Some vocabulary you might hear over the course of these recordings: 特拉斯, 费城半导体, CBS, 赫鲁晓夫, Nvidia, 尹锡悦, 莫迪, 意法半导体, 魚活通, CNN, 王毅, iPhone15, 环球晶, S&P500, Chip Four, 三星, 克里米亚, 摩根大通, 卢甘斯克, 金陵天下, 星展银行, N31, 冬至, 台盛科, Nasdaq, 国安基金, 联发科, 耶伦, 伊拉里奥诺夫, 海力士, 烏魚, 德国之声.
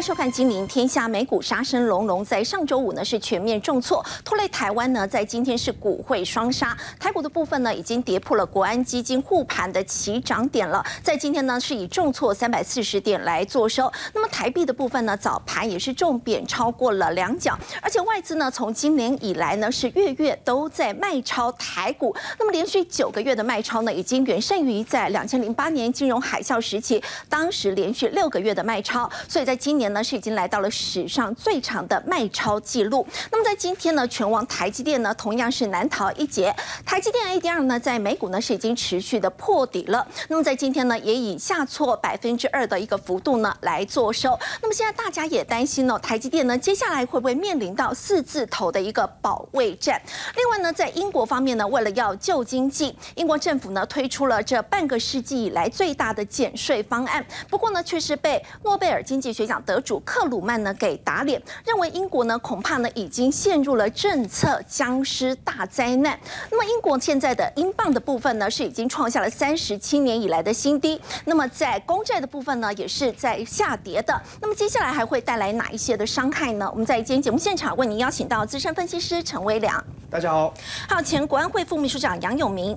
迎收看《金陵天下》，美股杀声隆隆，在上周五呢是全面重挫，拖累台湾呢在今天是股汇双杀。台股的部分呢已经跌破了国安基金护盘的起涨点了，在今天呢是以重挫340点来作收。那么台币的部分呢早盘也是重贬超过了2角，而且外资呢从今年以来呢是月都在卖超台股，那么连续9个月的卖超呢已经远胜于在2008年金融海啸时期，当时连续6个月的卖超，所以在今年呢是已经来到了史上最长的卖超记录。那么在今天呢，全网台积电呢同样是难逃一劫。台积电 ADR 呢在美股呢是已经持续的破底了。那么在今天呢也以下挫2%的一个幅度呢来作收。那么现在大家也担心哦，台积电呢接下来会不会面临到4字头的一个保卫战？另外呢，在英国方面呢，为了要救经济，英国政府呢推出了这半个世纪以来最大的减税方案。不过呢，却是被诺贝尔经济学奖得主克鲁曼呢给打脸，认为英国呢恐怕呢已经陷入了政策僵尸大灾难。那么英国现在的英镑的部分呢是已经创下了37年以来的新低，那么在公债的部分呢也是在下跌的。那么接下来还会带来哪一些的伤害呢？我们在今天节目现场为您邀请到资深分析师陈威良，大家好；还有前国安会副秘书长杨永明，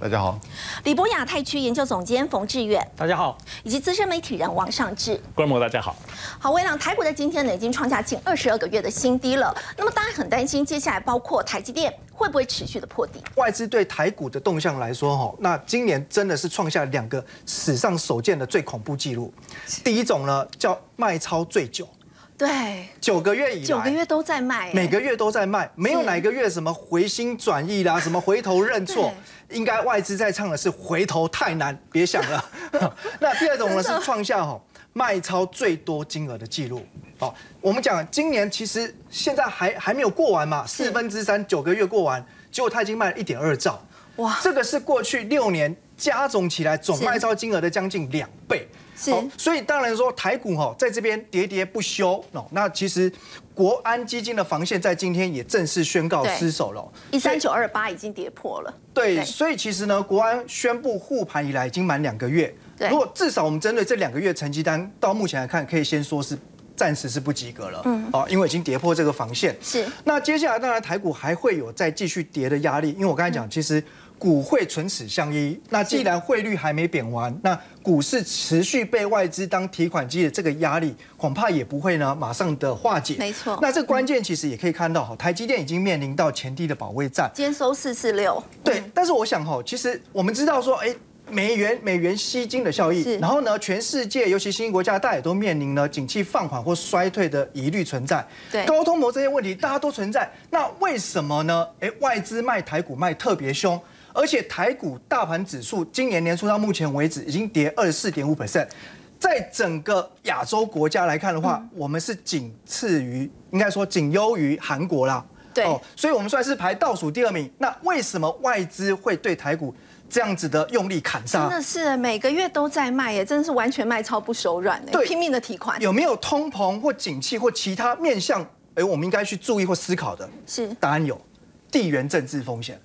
大家好；李博亚太区研究总监冯志远，大家好；以及资深媒体人王尚志。观众大家好。好，威良，台股在今天呢已经创下近22个月的新低了。那么大家很担心，接下来包括台积电会不会持续的破底？外资对台股的动向来说，哈，那今年真的是创下2个史上首见的最恐怖记录。第一种呢叫卖超最久。对，9个月以来，9个月都在卖，每个月都在卖，没有哪个月什么回心转意啦，什么回头认错，应该外资在唱的是回头太难，别想了。那第二种呢是创下卖超最多金额的记录。好，我们讲今年其实现在还没有过完嘛，3/49个月过完，结果他已经卖了1.2兆，哇，这个是过去6年加总起来总卖超金额的将近2倍。所以当然说台股在这边喋喋不休，那其实国安基金的防线在今天也正式宣告失守了，13928已经跌破了。对，所以其实呢，国安宣布护盘以来已经满2个月，如果至少我们针对这2个月成绩单到目前来看，可以先说是暂时是不及格了，因为已经跌破这个防线。是，那接下来当然台股还会有再继续跌的压力，因为我刚才讲，其实股汇唇齿相依，那既然汇率还没贬完，那股市持续被外资当提款机的这个压力，恐怕也不会呢马上的化解。没错，那这关键其实也可以看到，台积电已经面临到前低的保卫战，今天收446。对，但是我想其实我们知道说，美元吸金的效益，然后呢，全世界尤其新兴国家，大家也都面临呢景气放缓或衰退的疑虑存在，高通膨这些问题大家都存在，那为什么呢？外资卖台股卖特别凶。而且台股大盘指数今年年初到目前为止已经跌 24.5%， 在整个亚洲国家来看的话，我们是仅次于，应该说仅优于韩国啦。对，所以我们算是排倒数第2名。那为什么外资会对台股这样子的用力砍杀？真的是每个月都在卖耶，真的是完全卖超不手软，拼命的提款。有没有通膨或景气或其他面向？我们应该去注意或思考的。是，答案有，地缘政治风险。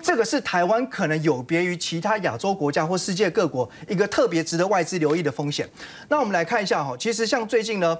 这个是台湾可能有别于其他亚洲国家或世界各国一个特别值得外资留意的风险。那我们来看一下其实像最近呢，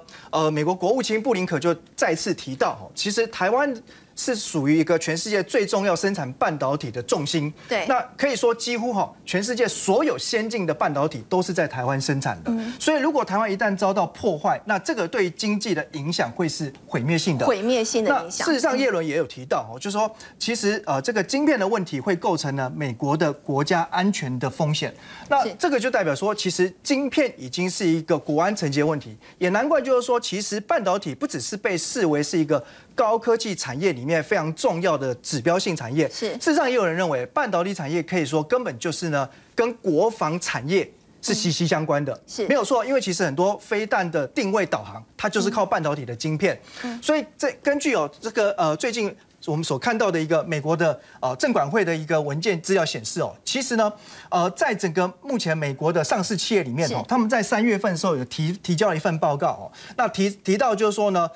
美国国务卿布林肯就再次提到，其实台湾是属于一个全世界最重要生产半导体的重心。对，那可以说几乎全世界所有先进的半导体都是在台湾生产的。所以如果台湾一旦遭到破坏，那这个对经济的影响会是毁灭性的影响。事实上，耶伦也有提到就是说，其实这个晶片的问题会构成呢美国的国家安全的风险。那这个就代表说，其实晶片已经是一个国安层级问题，也难怪就是说，其实半导体不只是被视为是一个高科技产业里面非常重要的指标性产业，事实上也有人认为半导体产业可以说根本就是呢跟国防产业是息息相关的，没有错。因为其实很多飞弹的定位导航，它就是靠半导体的晶片。所以这根据这个最近我们所看到的一个美国的证管会的一个文件资料显示，其实呢在整个目前美国的上市企业里面，他们在3月份的时候有提交了一份报告，那提到就是说呢，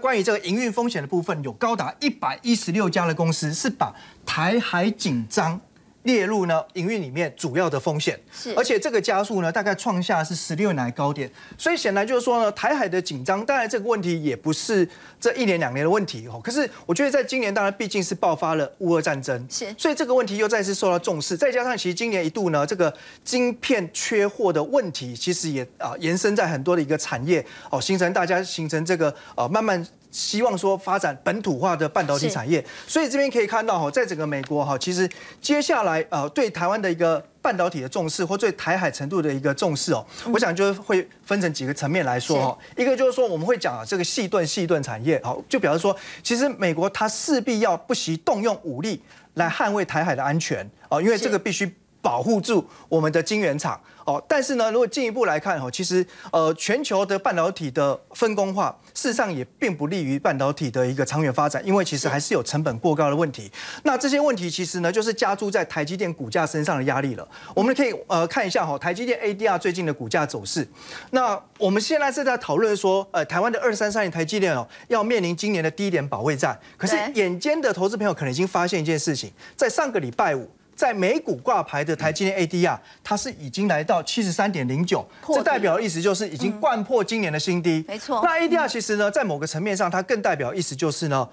关于这个营运风险的部分，有高达116家的公司是把台海紧张列入呢营运里面主要的风险，而且这个加速呢大概创下是16年来高点，所以显然就是说呢台海的紧张，当然这个问题也不是这1年2年的问题哦，可是我觉得在今年当然毕竟是爆发了乌俄战争，是，所以这个问题又再次受到重视，再加上其实今年一度呢这个晶片缺货的问题其实也延伸在很多的一个产业哦，形成这个慢慢希望说发展本土化的半导体产业，所以这边可以看到哈，在整个美国哈，其实接下来对台湾的一个半导体的重视，或对台海程度的一个重视哦，我想就会分成几个层面来说哈。一个就是说我们会讲这个细盾产业，好，就表示说其实美国它势必要不惜动用武力来捍卫台海的安全哦，因为这个必须保护住我们的晶圆厂哦。但是呢，如果进一步来看哦，其实全球的半导体的分工化，事实上也并不利于半导体的一个长远发展，因为其实还是有成本过高的问题。那这些问题其实呢，就是加诸在台积电股价身上的压力了。我们可以看一下哈，台积电 ADR 最近的股价走势。那我们现在是在讨论说，台湾的2330台积电哦，要面临今年的低点保卫战。可是眼尖的投资朋友可能已经发现一件事情，在上个礼拜五，在美股挂牌的台积电 ADR， 它是已经来到 73.09， 这代表的意思就是已经灌破今年的新低。没错。那 ADR 其实呢，在某个层面上，它更代表的意思就是呢，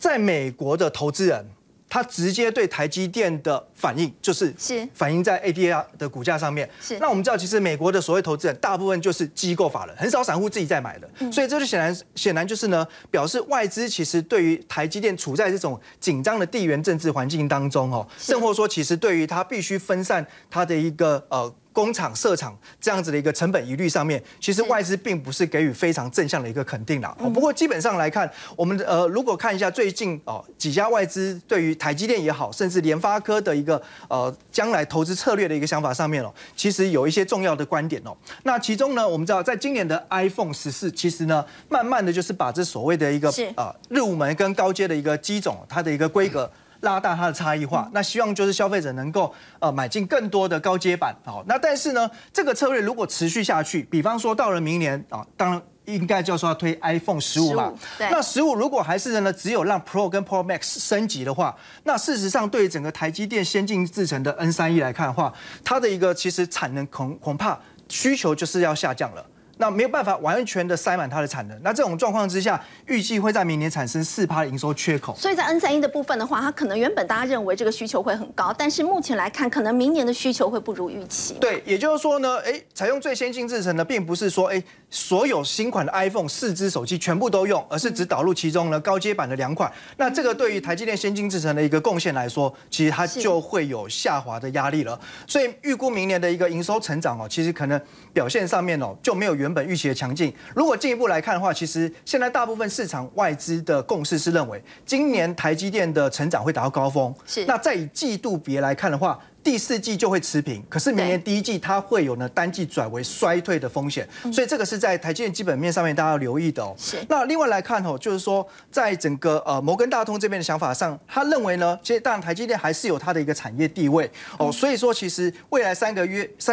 在美国的投资人，他直接对台积电的反应就是反映在 ADR 的股价上面。是。那我们知道，其实美国的所谓投资人，大部分就是机构法人，很少散户自己在买的。所以这就显然就是呢，表示外资其实对于台积电处在这种紧张的地缘政治环境当中哦，甚或说其实对于它必须分散它的一个工厂设厂这样子的一个成本疑虑上面，其实外资并不是给予非常正向的一个肯定啦。不过基本上来看，我们如果看一下最近哦几家外资对于台积电也好，甚至联发科的一个将来投资策略的一个想法上面哦，其实有一些重要的观点哦。那其中呢，我们知道在今年的 iPhone14，其实呢，慢慢的就是把这所谓的一个入门跟高阶的一个机种，它的一个规格拉大它的差异化，那希望就是消费者能够买进更多的高阶版。好，那但是呢，这个策略如果持续下去，比方说到了明年啊，当然应该就说要推 iPhone15嘛。那15如果还是呢只有让 Pro 跟 Pro Max 升级的话，那事实上对于整个台积电先进制程的 N31 来看的话，它的一个其实产能恐怕需求就是要下降了。那没有办法完全的塞满它的产能，那这种状况之下，预计会在明年产生4%的营收缺口。所以在 N31 的部分的话，它可能原本大家认为这个需求会很高，但是目前来看，可能明年的需求会不如预期。对，也就是说呢，采用最先进制程呢，并不是说所有新款的 iPhone 4只手机全部都用，而是只导入其中呢高阶版的2款。那这个对于台积电先进制程的一个贡献来说，其实它就会有下滑的压力了。所以预估明年的一个营收成长哦，其实可能表现上面哦就没有原本预期的强劲。如果进一步来看的话，其实现在大部分市场外资的共识是认为，今年台积电的成长会达到高峰。是。那再以季度别来看的话，第4季就会持平，可是明年第1季它会有呢单季转为衰退的风险，所以这个是在台积电基本面上面大家要留意的哦。是。那另外来看哦，就是说在整个摩根大通这边的想法上，他认为呢，其实当然台积电还是有它的一个产业地位哦，所以说其实未来3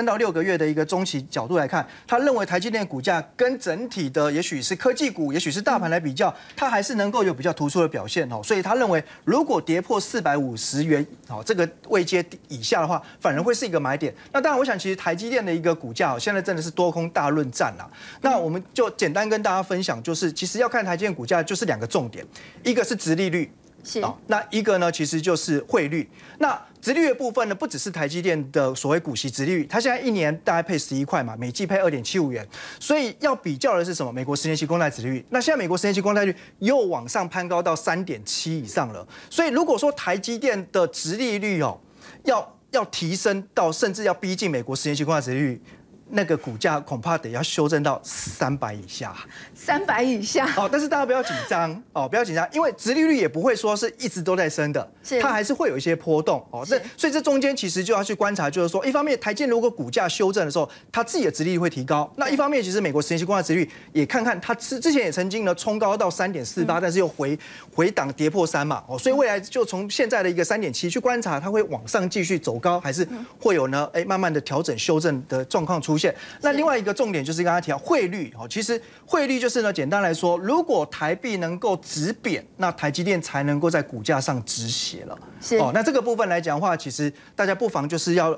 到6个月的一个中期角度来看，他认为台积电股价跟整体的也许是科技股，也许是大盘来比较，它还是能够有比较突出的表现哦。所以他认为如果跌破450元哦这个位阶以下的话，反而会是一个买点。那当然，我想其实台积电的一个股价现在真的是多空大论战啦。那我们就简单跟大家分享，就是其实要看台积电股价就是2个重点，一个是殖利率，是，那一个呢其实就是汇率。那殖利率的部分呢，不只是台积电的所谓股息殖利率，它现在1年大概配11块嘛，每季配2.75元，所以要比较的是什么？美国10年期公债殖利率。那现在美国10年期公债率又往上攀高到3.7以上了，所以如果说台积电的殖利率哦要提升到甚至要逼近美国10年期公债殖利率，那个股价恐怕得要修正到300以下。300以下。哦，但是大家不要紧张哦，不要紧张，因为殖利率也不会说是一直都在升的，它还是会有一些波动哦。所以这中间其实就要去观察，就是说，一方面台积电如果股价修正的时候，它自己的殖利率会提高；那一方面，其实美国10年期公债殖利率也看看，它之前也曾经呢冲高到3.48，但是又回档跌破3嘛哦，所以未来就从现在的一个3.7去观察，它会往上继续走高，还是会有呢慢慢的调整修正的状况出。出现。那另外一个重点就是刚才提到汇率哦，其实汇率就是呢，简单来说，如果台币能够止贬，那台积电才能够在股价上止血了。是哦，那这个部分来讲的话，其实大家不妨就是要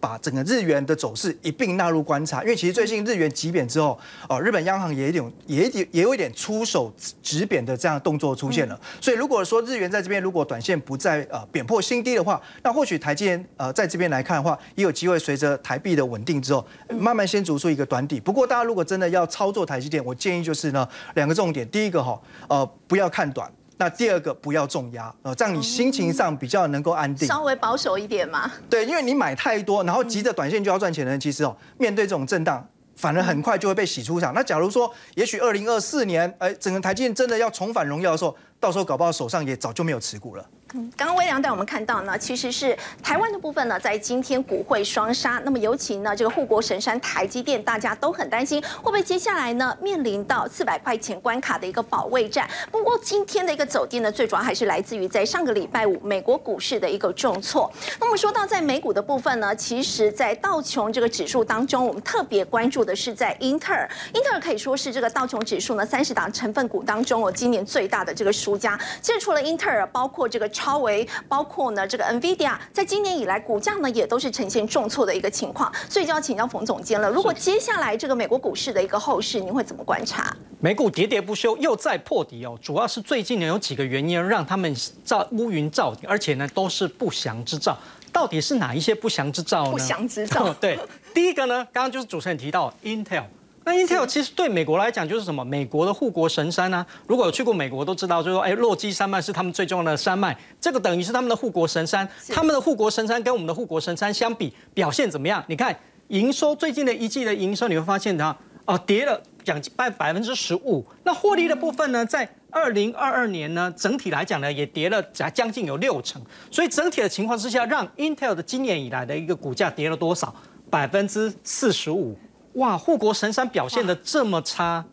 把整个日元的走势一并纳入观察，因为其实最近日元急贬之后，哦，日本央行也有一点出手止贬的这样的动作出现了。所以如果说日元在这边如果短线不再贬破新低的话，那或许台积电在这边来看的话，也有机会随着台币的稳定之后，慢慢先筑出一个短底。不过大家如果真的要操作台积电，我建议就是呢两个重点，第一个哈不要看短。那第二个不要重压，这样你心情上比较能够安定，稍微保守一点嘛。对，因为你买太多，然后急着短线就要赚钱的人，其实面对这种震荡，反而很快就会被洗出场。那假如说，也许2024年，整个台积电真的要重返荣耀的时候，到时候搞不好手上也早就没有持股了。刚刚微良带我们看到呢，其实是台湾的部分呢，在今天股汇双杀。那么尤其呢，这个护国神山台积电，大家都很担心会不会接下来呢面临到400块钱关卡的一个保卫战。不过今天的一个走跌呢，最主要还是来自于在上个礼拜五美国股市的一个重挫。那么说到在美股的部分呢，其实在道琼这个指数当中，我们特别关注的是在英特尔。英特尔可以说是这个道琼指数呢30档成分股当中，今年最大的这个输家。其实除了英特尔，包括这个超微，包括呢这个 Nvidia， 在今年以来股价呢也都是呈现重挫的一个情况，所以就要请教冯总监了。如果接下来这个美国股市的一个后市，您会怎么观察？美股喋喋不休，又再破底哦，主要是最近呢有几个原因让他们乌云罩顶，而且呢都是不祥之兆。到底是哪一些不祥之兆呢？不祥之兆，对，第一个呢，刚刚就是主持人提到 Intel。那 Intel 其实对美国来讲就是什么？美国的护国神山啊！如果有去过美国都知道，就是说，洛基山脉是他们最重要的山脉，这个等于是他们的护国神山。他们的护国神山跟我们的护国神山相比，表现怎么样？你看营收最近的一季的营收，你会发现它跌了将近15%。那获利的部分呢，在2022年呢，整体来讲呢，也跌了将近有6成。所以整体的情况之下，让 Intel 的今年以来的一个股价跌了多少？45%。哇，护国神山表现得这么差，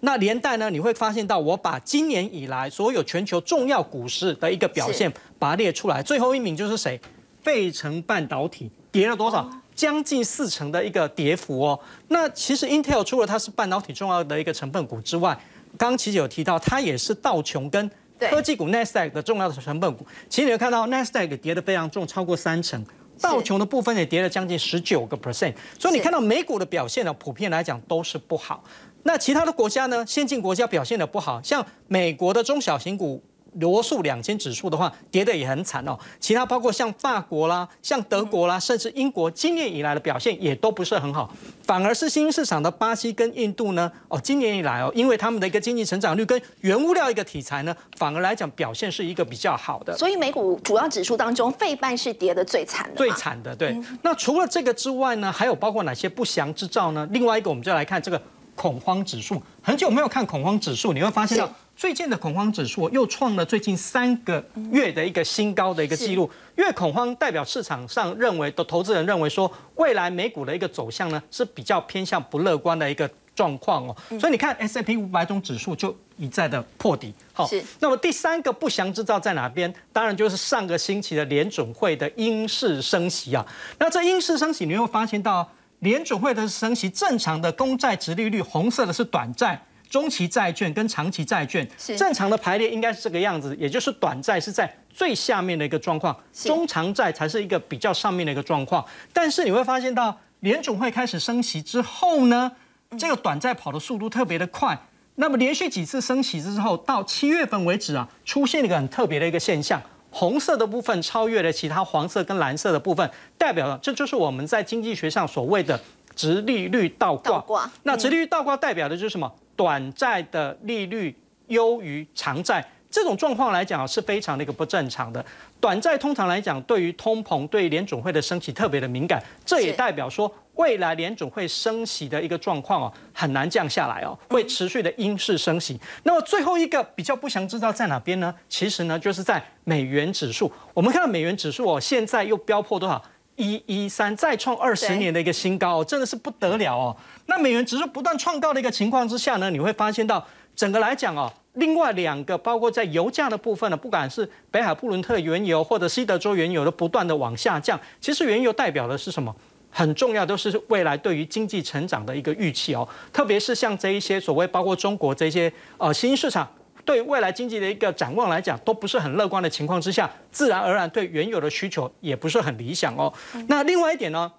那连带呢，你会发现到我把今年以来所有全球重要股市的一个表现把它列出来，最后一名就是谁？费城半导体跌了多少？将近4成的一个跌幅哦。那其实 Intel 除了它是半导体重要的一个成分股之外，刚其实有提到它也是道琼跟科技股 Nasdaq 的重要的成分股。其实你会看到 Nasdaq 跌得非常重，超过3成。道琼的部分也跌了将近19%，所以你看到美股的表现呢，普遍来讲都是不好。那其他的国家呢，先进国家表现的不好，像美国的中小型股罗素2000指数的话，跌得也很惨哦。其他包括像法国啦、像德国啦，甚至英国，今年以来的表现也都不是很好，反而是新兴市场的巴西跟印度呢，今年以来因为他们的一个经济成长率跟原物料一个题材呢，反而来讲表现是一个比较好的。所以美股主要指数当中，费半是跌得最惨的。最惨的，对。那除了这个之外呢，还有包括哪些不祥之兆呢？另外一个，我们就来看这个恐慌指数。很久没有看恐慌指数，你会发现到。最近的恐慌指数又创了最近3个月的一个新高的一个记录。因为恐慌代表市场上认为的投资人认为说，未来美股的一个走向呢是比较偏向不乐观的一个状况哦。所以你看 S&P500 种指数就一再的破底。好，那么第三个不祥之兆在哪边？当然就是上个星期的联准会的英式升息啊。那这英式升息你会发现到，联准会的升息，正常的公债殖利率，红色的是短债。中期债券跟长期债券正常的排列应该是这个样子，也就是短债是在最下面的一个状况，中长债才是一个比较上面的一个状况。但是你会发现到联准会开始升息之后呢，这个短债跑的速度特别的快。那么连续几次升息之后，到7月份为止啊，出现一个很特别的一个现象，红色的部分超越了其他黄色跟蓝色的部分，代表了这就是我们在经济学上所谓的殖利率倒挂。那殖利率倒挂代表的就是什么？短债的利率优于长债，这种状况来讲是非常的一个不正常的。短债通常来讲，对于通膨、对于联准会的升息特别的敏感，这也代表说未来联准会升息的一个状况很难降下来哦，会持续的因式升息。那么最后一个比较不祥之兆在哪边呢？其实呢，就是在美元指数。我们看到美元指数现在又飙破多少？113，再创20年的一个新高，真的是不得了哦。那美元指数不断创高的一个情况之下呢，你会发现到整个来讲，另外2个包括在油价的部分呢，不管是北海布伦特原油或者西德州原油的不断的往下降，其实原油代表的是什么？很重要，都是未来对于经济成长的一个预期哦。特别是像这一些所谓包括中国这些新市场。对未来经济的一个展望来讲，都不是很乐观的情况之下，自然而然对原有的需求也不是很理想哦。那另外一点呢，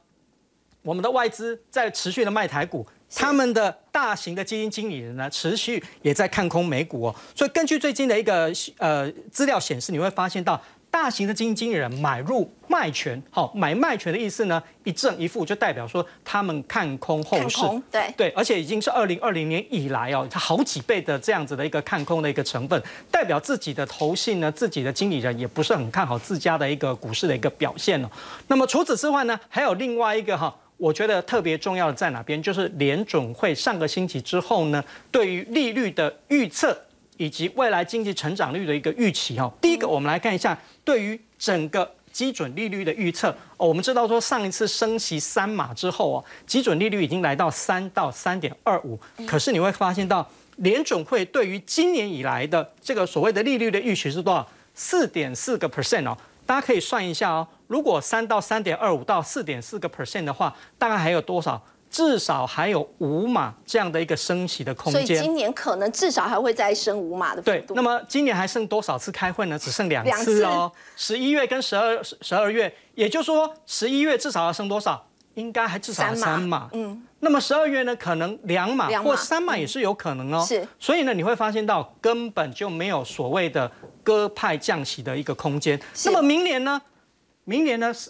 我们的外资在持续的卖台股，他们的大型的基金经理人呢，持续也在看空美股哦。所以根据最近的一个资料显示，你会发现到大型的基金经理人买入卖权，好，买卖权的意思呢，一正一负就代表说他们看空后市，对，而且已经是2020年以来哦，它好几倍的这样子的一个看空的一个成分，代表自己的投信呢，自己的经理人也不是很看好自家的一个股市的一个表现哦。那么除此之外呢，还有另外一个哈。我觉得特别重要的在哪边，就是联准会上个星期之后呢，对于利率的预测以及未来经济成长率的一个预期哈。第一个，我们来看一下对于整个基准利率的预测。我们知道说上一次升息3码之后哦，基准利率已经来到3到3.25，可是你会发现到联准会对于今年以来的这个所谓的利率的预期是多少？4.4% 哦。大家可以算一下哦，如果3到3.25到4.4% 的话，大概还有多少？至少还有5码这样的一个升息的空间。所以今年可能至少还会再升5码的幅度。对，那么今年还剩多少次开会呢？只剩2次哦，11月跟12月，也就是说11月至少要升多少？应该还至少3码。嗯。那么12月呢，可能2码或3码也是有可能哦。是。所以呢，你会发现到根本就没有所谓的鸽派降息的一个空间。那么明年呢？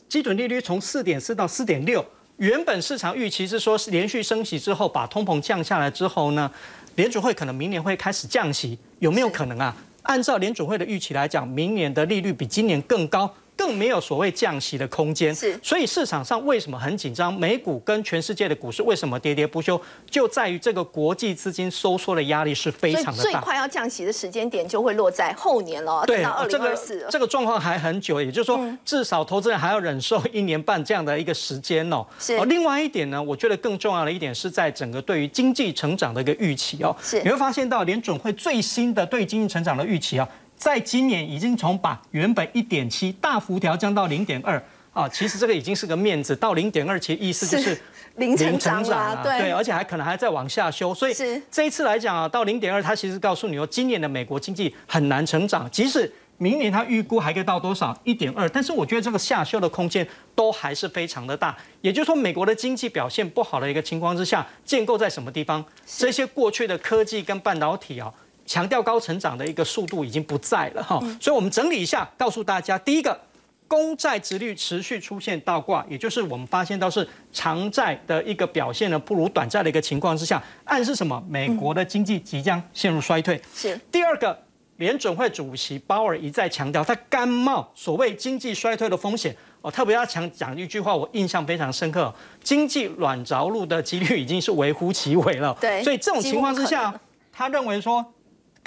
基准利率从4.4到4.6，原本市场预期是说连续升息之后把通膨降下来之后呢，联准会可能明年会开始降息，有没有可能啊？按照联准会的预期来讲，明年的利率比今年更高，更没有所谓降息的空间。是，所以市场上为什么很紧张？美股跟全世界的股市为什么喋喋不休？就在于这个国际资金收缩的压力是非常的大。所以最快要降息的时间点就会落在后年了，对，到2024。这个状况还很久，也就是说，至少投资人还要忍受1年半这样的一个时间哦。是。另外一点呢，我觉得更重要的一点是在整个对于经济成长的一个预期哦。是。你会发现到联准会最新的对经济成长的预期啊。在今年已经从把原本1.7大幅调降到0.2啊，其实这个已经是个面子，到0.2其实意思就是零成长啊，对，而且还可能还在往下修，所以这一次来讲啊，到0.2它其实告诉你说，今年的美国经济很难成长，即使。明年它预估还可以到多少？1.2，但是我觉得这个下修的空间都还是非常的大。也就是说，美国的经济表现不好的一个情况之下，建构在什么地方？这些过去的科技跟半导体啊。强调高成长的一个速度已经不在了哈，所以我们整理一下，告诉大家：第一个，公债殖率持续出现倒挂，也就是我们发现到是长债的一个表现呢不如短债的一个情况之下，暗示什么？美国的经济即将陷入衰退。是。第二个，联准会主席鲍尔一再强调，他甘冒所谓经济衰退的风险。我特别要讲一句话，我印象非常深刻：经济软着陆的几率已经是微乎其微了。对。所以这种情况之下，他认为说。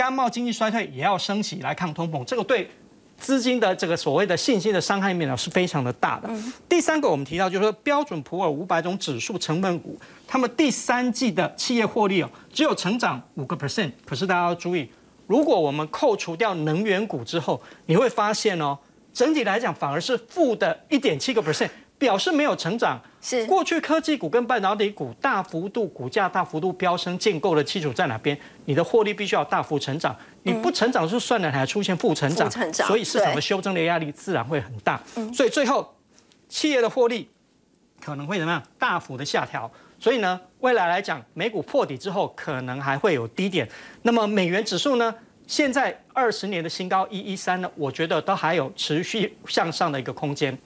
甘冒经济衰退也要升息来抗通膨，这个对资金的这个所谓的信心的伤害面是非常的大的。第三个，我们提到就是说标准普尔500种指数成分股，他们第三季的企业获利只有成长5%，可是大家要注意，如果我们扣除掉能源股之后，你会发现哦，整体来讲反而是负的1.7%。表示没有成长，是过去科技股跟半导体股大幅度股价大幅度飙升，建构的基础在哪边？你的获利必须要大幅成长，你不成长就算了，还出现负成长，所以市场的修正的压力自然会很大。所以最后企业的获利可能会怎么样？大幅的下调。所以呢，未来来讲，美股破底之后可能还会有低点。那么美元指数呢？现在20年的新高113呢，我觉得都还有持续向上的一个空间。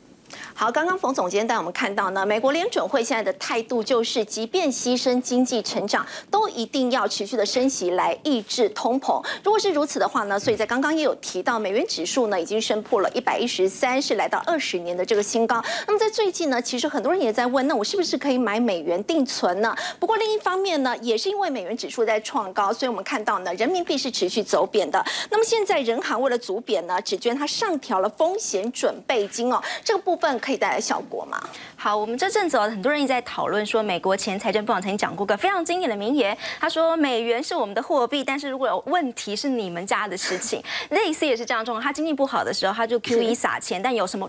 好，刚刚冯总监带我们看到呢，美国联准会现在的态度就是，即便牺牲经济成长，都一定要持续的升息来抑制通膨。如果是如此的话呢，所以在刚刚也有提到，美元指数呢已经升破了113，是来到20年的这个新高。那么在最近呢，其实很多人也在问，那我是不是可以买美元定存呢？不过另一方面呢，也是因为美元指数在创高，所以我们看到呢，人民币是持续走贬的。那么现在人行为了阻贬呢，只捐它上调了风险准备金哦，这个部分可以带来效果吗？好，我们这阵子很多人也在讨论说，美国前财政部长曾经讲过个非常经典的名言，他说美元是我们的货币，但是如果有问题是你们家的事情。类似也是这样状况，他经济不好的时候他就 QE 撒钱，但有什么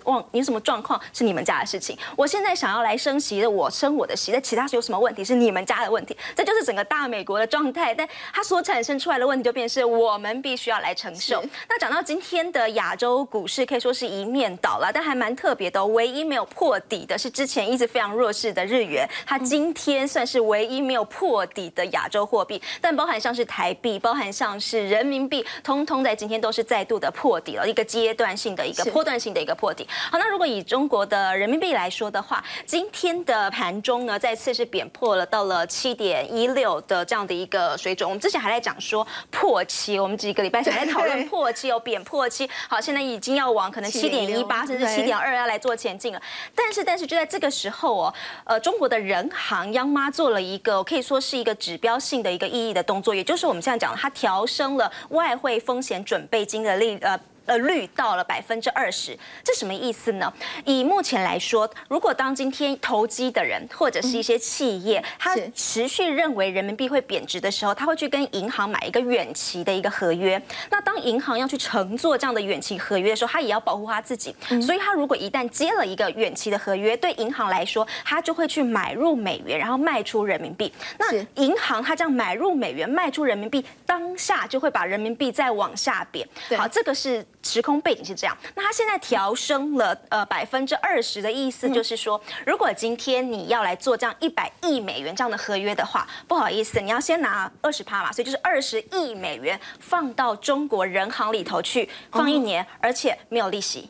状况是你们家的事情。我现在想要来升息的，我升我的息，但其他有什么问题是你们家的问题。这就是整个大美国的状态，但它所产生出来的问题就变成是我们必须要来承受。那讲到今天的亚洲股市，可以说是一面倒了，但还蛮特别的哦。唯一没有破底的是之前一直非常弱势的日元，它今天算是唯一没有破底的亚洲货币，但包含像是台币，包含像是人民币，通通在今天都是再度的破底了，一个阶段性的一个波段性的一个破底。好，那如果以中国的人民币来说的话，今天的盘中呢再次是贬破了，到了7.16的这样的一个水准。我们之前还在讲说破七，我们几个礼拜前还在讨论破七哦，贬破七。好，现在已经要往可能7.18甚至7.2要来做前进了，但是就在这个时候哦，中国的人行央妈做了一个可以说是一个指标性的一个意义的动作，也就是我们现在讲的，它调升了外汇风险准备金的率到了20%，这什么意思呢？以目前来说，如果当今天投机的人或者是一些企业，他持续认为人民币会贬值的时候，他会去跟银行买一个远期的一个合约。那当银行要去承做这样的远期合约的时候，他也要保护他自己。所以他如果一旦接了一个远期的合约，对银行来说，他就会去买入美元，然后卖出人民币。那银行他这样买入美元，卖出人民币，当下就会把人民币再往下贬。好，这个是。时空背景是这样，那它现在调升了20%的意思就是说，如果今天你要来做这样100亿美元这样的合约的话，不好意思，你要先拿20%嘛，所以就是20亿美元放到中国人行里头去放一年，而且没有利息。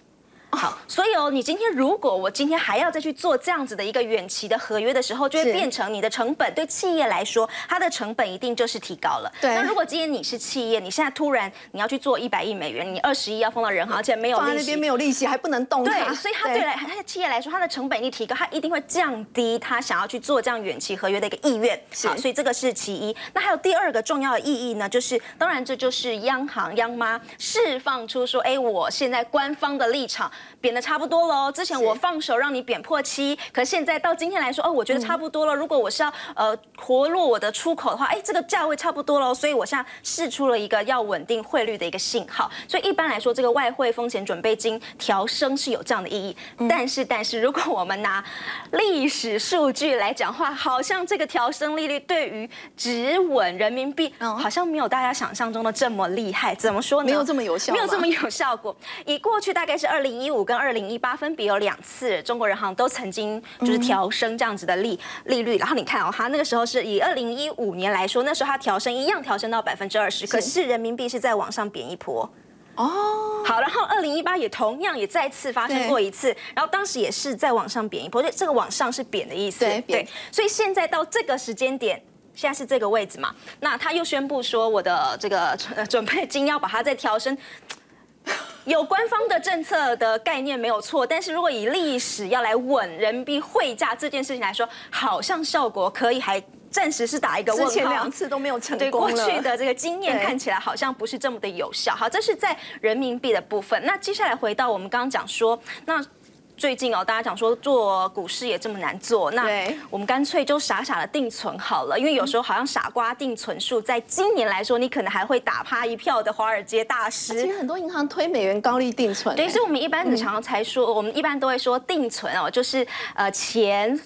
好，所以哦，你今天如果我今天还要再去做这样子的一个远期的合约的时候，就会变成你的成本对企业来说，它的成本一定就是提高了。对。那如果今天你是企业，你现在突然你要去做100亿美元，你20亿要放到人行，而且没有利息，放在那边没有利息还不能动它。对，所以它的企业来说，它的成本一定提高，它一定会降低它想要去做这样远期合约的一个意愿。好，所以这个是其一。那还有第二个重要的意义呢，就是当然这就是央行央妈释放出说，哎，我现在官方的立场。贬的差不多了，之前我放手让你贬破七，可现在到今天来说，哦，我觉得差不多了。如果我是要活络我的出口的话，哎，这个价位差不多了，所以我现在释出了一个要稳定汇率的一个信号。所以一般来说，这个外汇风险准备金调升是有这样的意义。但是如果我们拿历史数据来讲话，好像这个调升利率对于止稳人民币，好像没有大家想象中的这么厉害。怎么说呢？没有这么有效，没有这么有效果。以过去大概是2015跟2018分别有2次，中国人行都曾经就是调升这样子的利率。然后你看哦，它那个时候是以2015年来说，那时候它调升一样调升到20%，可是人民币是在往上贬一波。哦，好，然后2018也同样也再次发生过一次，然后当时也是在往上贬一波，所以这个往上是贬的意思。对，所以现在到这个时间点。现在是这个位置嘛？那他又宣布说，我的这个准备金要把它再调升。有官方的政策的概念没有错，但是如果以历史要来稳人民币汇价这件事情来说，好像效果可以还。暂时是打一个问号，之前2次都没有成功了。对，过去的这个经验看起来好像不是这么的有效。好，这是在人民币的部分。那接下来回到我们刚刚讲说，那。最近哦，大家讲说做股市也这么难做，那我们干脆就傻傻的定存好了，因为有时候好像傻瓜定存数，在今年来说，你可能还会打趴一票的华尔街大师。其实很多银行推美元高利定存。对，所以我们一般常常才说，我们一般都会说定存哦，就是钱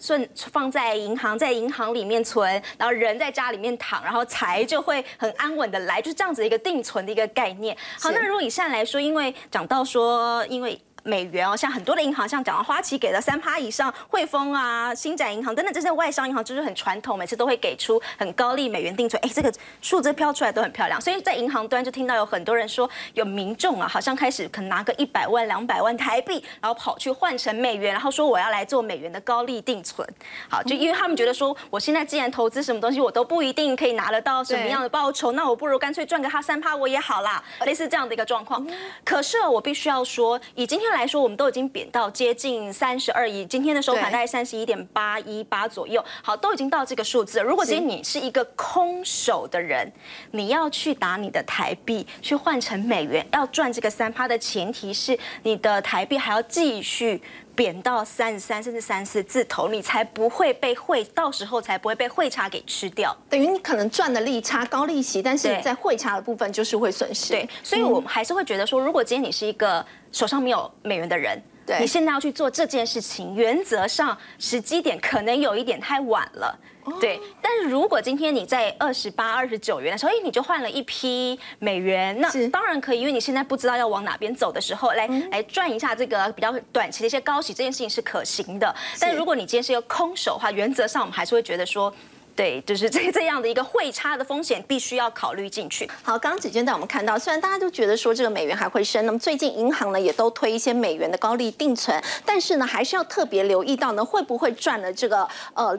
放在银行，在银行里面存，然后人在家里面躺，然后财就会很安稳的来，就是这样子一个定存的一个概念。好，那如果以现在来说，因为讲到说，因为。美元哦，像很多的银行，像讲花旗给了3%以上，汇丰啊、星展银行等等这些外商银行，就是很传统，每次都会给出很高利美元定存。哎，这个数字飘出来都很漂亮，所以在银行端就听到有很多人说，有民众啊，好像开始可能拿个100万、200万台币，然后跑去换成美元，然后说我要来做美元的高利定存。好，就因为他们觉得说，我现在既然投资什么东西，我都不一定可以拿得到什么样的报酬，那我不如干脆赚个3%我也好啦，类似这样的一个状况。可是我必须要说，以今天来。来说，我们都已经贬到接近32亿，今天的收盘大概31.818左右。好，都已经到这个数字了。如果今天你是一个空手的人，你要去打你的台币去换成美元，要赚这个3%的前提是你的台币还要继续贬到33甚至34字头，你才不会被汇，到时候才不会被汇差给吃掉。等于你可能赚的利差高利息，但是在汇差的部分就是会损失。对，所以我还是会觉得说，如果今天你是一个手上没有美元的人，你现在要去做这件事情，原则上时机点可能有一点太晚了。对，但是如果今天你在28、29元的时候，你就换了一批美元，那当然可以，因为你现在不知道要往哪边走的时候，来赚一下这个比较短期的一些高息，这件事情是可行的。但如果你今天是一个空手的话，原则上我们还是会觉得说，对，就是这样的一个汇差的风险必须要考虑进去。好，刚刚芷娟带我们看到，虽然大家都觉得说这个美元还会升，那么最近银行呢也都推一些美元的高利定存，但是呢还是要特别留意到呢，会不会赚了这个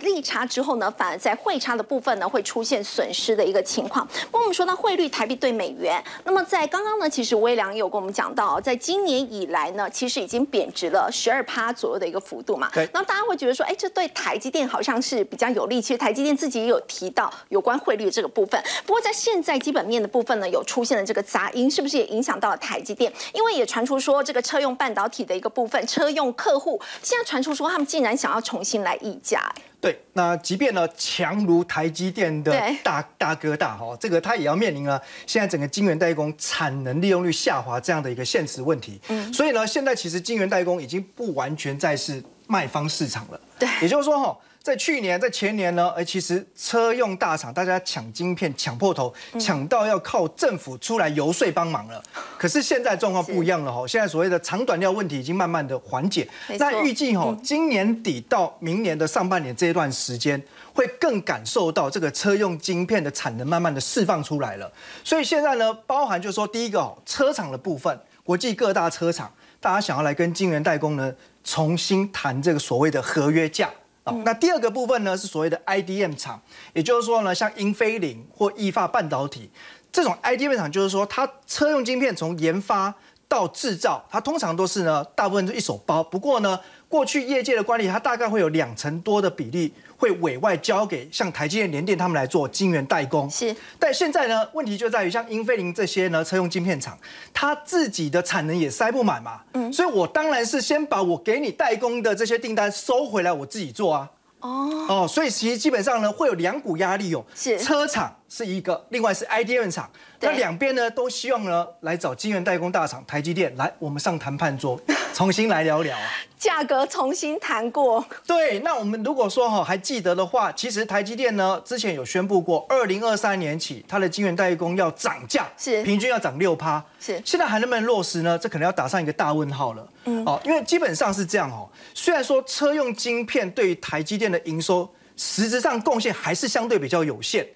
利差之后呢，反而在汇差的部分呢会出现损失的一个情况。不过我们说到汇率，台币对美元，那么在刚刚呢，其实微良也有跟我们讲到，在今年以来呢，其实已经贬值了12%左右的一个幅度嘛。对。然后大家会觉得说，哎，这对台积电好像是比较有利，其实台积电自己也有提到有关汇率这个部分，不过在现在基本面的部分呢，有出现了这个杂音，是不是也影响到了台积电？因为也传出说这个车用半导体的一个部分，车用客户现在传出说他们竟然想要重新来议价。对，那即便呢强如台积电的大哥大哈，这个他也要面临了现在整个晶圆代工产能利用率下滑这样的一个现实问题。所以呢，现在其实晶圆代工已经不完全再是卖方市场了。对，也就是说哈。在去年、在前年呢，其实车用大厂大家抢晶片抢破头，抢到要靠政府出来游说帮忙了。可是现在状况不一样了哈，现在所谓的长短料问题已经慢慢的缓解。那预计哈，今年底到明年的上半年这一段时间，会更感受到这个车用晶片的产能慢慢的释放出来了。所以现在呢，包含就是说，第一个车厂的部分，国际各大车厂大家想要来跟晶圆代工呢重新谈这个所谓的合约价。那第二个部分呢，是所谓的 IDM 厂，也就是说呢，像英飞凌或意法半导体这种 IDM 厂，就是说它车用晶片从研发到制造，它通常都是呢，大部分都一手包。不过呢，过去业界的惯例，它大概会有20%多的比例会委外交给像台积电、联电他们来做晶圆代工。是，但现在呢，问题就在于像英飞凌这些呢车用晶片厂，它自己的产能也塞不满嘛。所以我当然是先把我给你代工的这些订单收回来，我自己做啊。所以其实基本上呢，会有两股压力哦。是，车厂是一个，另外是 IDM 厂，那两边呢都希望呢来找晶圆代工大厂台积电来，我们上谈判桌，重新来聊聊啊，价格重新谈过。对，那我们如果说还记得的话，其实台积电呢之前有宣布过，2023年起它的晶圆代工要涨价，是平均要涨6%。是，现在还能不能落实呢？这可能要打上一个大问号了。因为基本上是这样哦。虽然说车用晶片对于台积电的营收实质上贡献还是相对比较有限，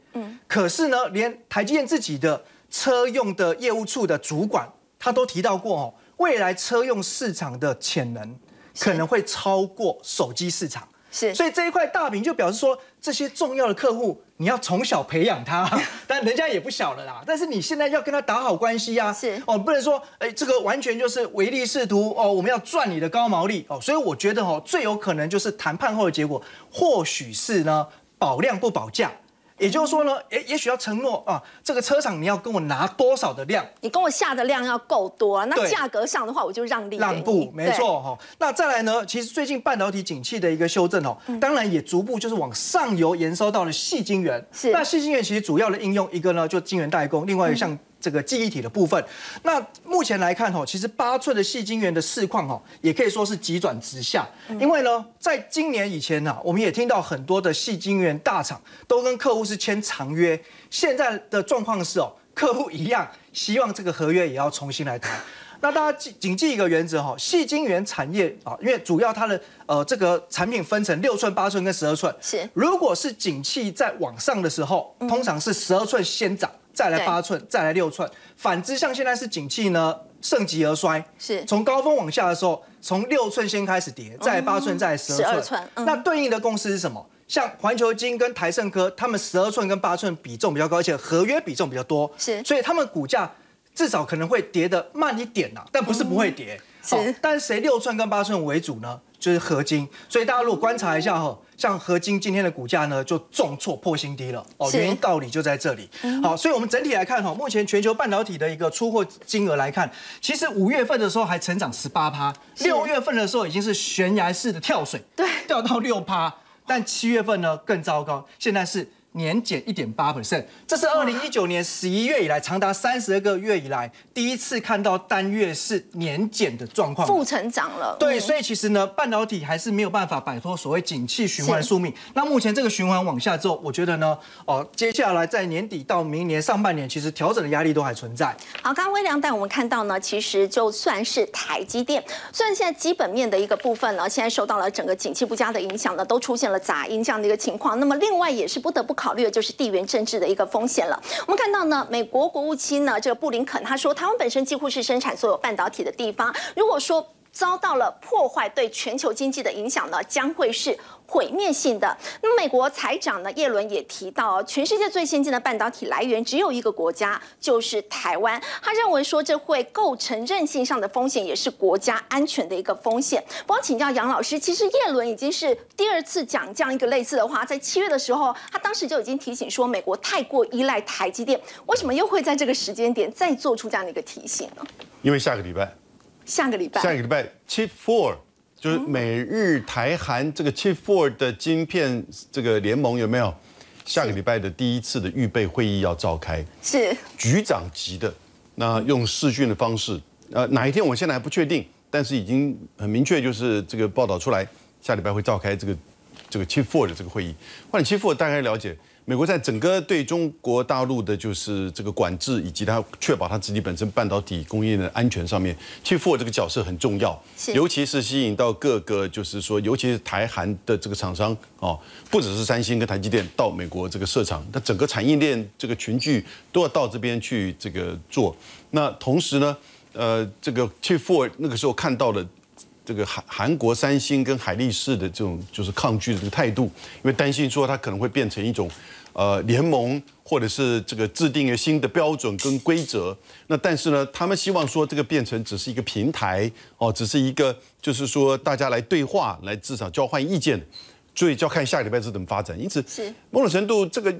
可是呢，连台积电自己的车用的业务处的主管他都提到过哦，未来车用市场的潜能可能会超过手机市场，是，所以这一块大饼就表示说，这些重要的客户你要从小培养他，但人家也不小了啦。但是你现在要跟他打好关系啊，是哦，不能说这个完全就是唯利是图哦，我们要赚你的高毛利哦。所以我觉得最有可能就是谈判后的结果，或许是呢保量不保价。也就是说呢，也许要承诺啊，这个车厂你要跟我拿多少的量，你跟我下的量要够多啊。那价格上的话，我就让利让步，没错哈。那再来呢，其实最近半导体景气的一个修正哦，当然也逐步就是往上游延烧到了矽晶圆。是，那矽晶圆其实主要的应用一个呢就晶圆代工，另外一个像这个记忆体的部分。那目前来看其实8寸的矽晶圆的市况也可以说是急转直下。因为呢，在今年以前呢，我们也听到很多的矽晶圆大厂都跟客户是签长约，现在的状况是客户一样希望这个合约也要重新来谈。那大家谨记一个原则哈，矽晶圆产业啊，因为主要它的这个产品分成6寸、8寸跟12寸。是，如果是景气在往上的时候，通常是12寸先涨，再来8寸，再来6寸。反之，像现在是景气呢盛极而衰，是从高峰往下的时候，从6寸先开始跌，再来8寸，再来12寸。那对应的公司是什么？像环球晶跟台盛科，他们12寸跟8寸比重比较高，而且合约比重比较多，是，所以他们股价至少可能会跌得慢一点啦，但不是不会跌。是、哦。但是谁6寸跟8寸为主呢？就是合金。所以大家如果观察一下哈、哦，像合金今天的股价呢就重挫破新低了哦，原因道理就在这里。好，所以我们整体来看哈、哦，目前全球半导体的一个出货金额来看，其实5月份的时候还成长18%，6月份的时候已经是悬崖式的跳水，对，掉到6%，但7月份呢更糟糕，现在是。年减 1.8%， 这是2019年11月以来长达32个月以来第一次看到单月是年减的状况，负成长了。对，所以其实呢，半导体还是没有办法摆脱所谓景气循环宿命。那目前这个循环往下之后，我觉得呢，接下来在年底到明年上半年，其实调整的压力都还存在。好，刚刚微良带我们看到呢，其实就算是台积电，虽然现在基本面的一个部分呢，现在受到了整个景气不佳的影响呢，都出现了杂音这样的一个情况。那么另外也是不得不考虑的就是地缘政治的一个风险了。我们看到呢，美国国务卿呢，这个布林肯他说，台湾本身几乎是生产所有半导体的地方，如果说遭到了破坏，对全球经济的影响呢，将会是毁灭性的。那美国财长呢，耶伦也提到，全世界最先进的半导体来源只有一个国家，就是台湾。他认为说，这会构成韧性上的风险，也是国家安全的一个风险。不过请教杨老师，其实耶伦已经是第二次讲这样一个类似的话，在7月的时候，他当时就已经提醒说，美国太过依赖台积电，为什么又会在这个时间点再做出这样的一个提醒呢？因为下个礼拜 Chip Four。就是美日台韩这个 Chip Four 的晶片这个联盟有没有？下个礼拜的第一次的预备会议要召开，是局长级的，那用视讯的方式，哪一天我现在还不确定，但是已经很明确，就是这个报道出来，下礼拜会召开这个 Chip Four 的这个会议。换 Chip Four 大概了解，美国在整个对中国大陆的就是这个管制以及它确保它自己本身半导体供应链的安全上面 ，Chip Four 这个角色很重要，尤其是吸引到各个就是说，尤其是台韩的这个厂商哦，不只是三星跟台积电到美国这个设厂，它整个产业链这个群聚都要到这边去这个做。那同时呢，这个 Chip Four 那个时候看到了。这个韩国三星跟海力士的这种就是抗拒的这个态度，因为担心说它可能会变成一种联盟，或者是这个制定一个新的标准跟规则。那但是呢，他们希望说这个变成只是一个平台哦，只是一个就是说大家来对话，来至少交换意见。所以就要看下个礼拜是怎么发展。因此，某种程度这个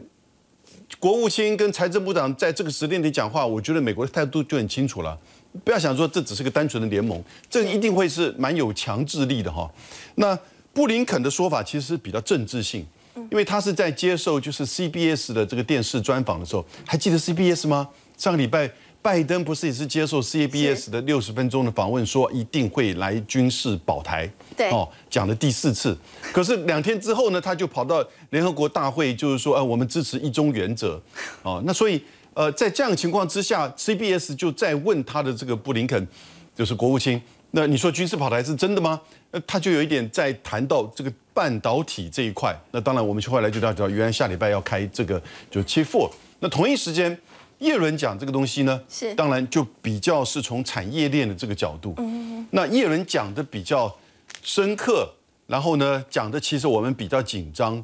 国务卿跟财政部长在这个时间点讲话，我觉得美国的态度就很清楚了。不要想说这只是个单纯的联盟，这一定会是蛮有强制力的哈。那布林肯的说法其实是比较政治性，因为他是在接受就是 CBS 的这个电视专访的时候，还记得 CBS 吗？上个礼拜拜登不是也是接受 CBS 的60分钟的访问，说一定会来军事保台，对哦，讲了第4次。可是2天之后呢，他就跑到联合国大会，就是说我们支持一中原则，哦，那所以。在这样的情况之下 ，CBS 就在问他的这个布林肯，就是国务卿，那你说军事跑台是真的吗？他就有一点在谈到这个半导体这一块。那当然，我们后来就了解到，原来下礼拜要开这个就 Chip Four。那同一时间，耶伦讲这个东西呢，是当然就比较是从产业链的这个角度。那耶伦讲的比较深刻，然后呢，讲的其实我们比较紧张，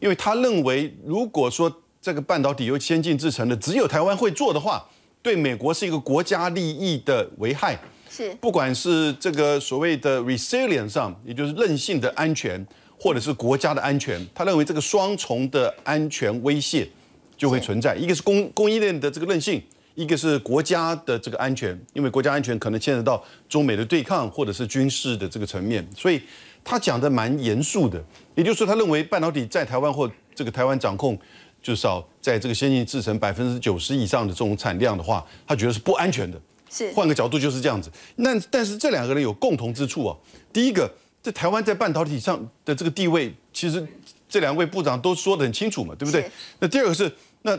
因为他认为如果说。这个半导体由先进制成的，只有台湾会做的话，对美国是一个国家利益的危害。是，不管是这个所谓的 resilience 上，也就是韧性的安全，或者是国家的安全，他认为这个双重的安全威胁就会存在。一个是供应链的这个韧性，一个是国家的这个安全，因为国家安全可能牵扯到中美的对抗或者是军事的这个层面，所以他讲的蛮严肃的。也就是说，他认为半导体在台湾或这个台湾掌控。至少在这个先进制程90%以上的这种产量的话，他觉得是不安全的。是，换个角度就是这样子。那但是这两个人有共同之处啊。第一个，这台湾在半导体上的这个地位，其实这两位部长都说得很清楚嘛，对不对？那第二个是，那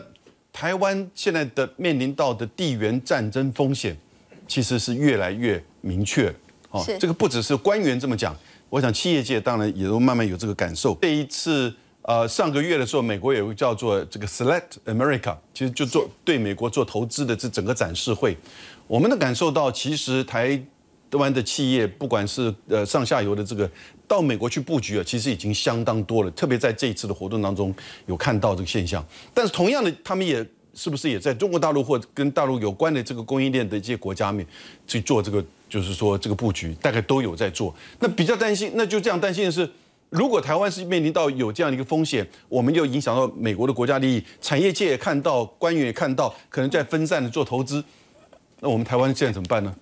台湾现在的面临到的地缘战争风险，其实是越来越明确。哦，这个不只是官员这么讲，我想企业界当然也都慢慢有这个感受。这一次。上个月的时候，美国有一个叫做这个 Select America， 其实就做对美国做投资的这整个展示会，我们能感受到，其实台湾的企业，不管是上下游的这个到美国去布局啊，其实已经相当多了。特别在这一次的活动当中，有看到这个现象。但是同样的，他们也是不是也在中国大陆或跟大陆有关的这个供应链的一些国家面去做这个就是说这个布局大概都有在做。那比较担心，那就这样担心的是，如果台湾是面临到有这样的一个风险，我们又影响到美国的国家利益，产业界也看到，官员也看到，可能在分散的做投资，那我们台湾现在怎么办呢？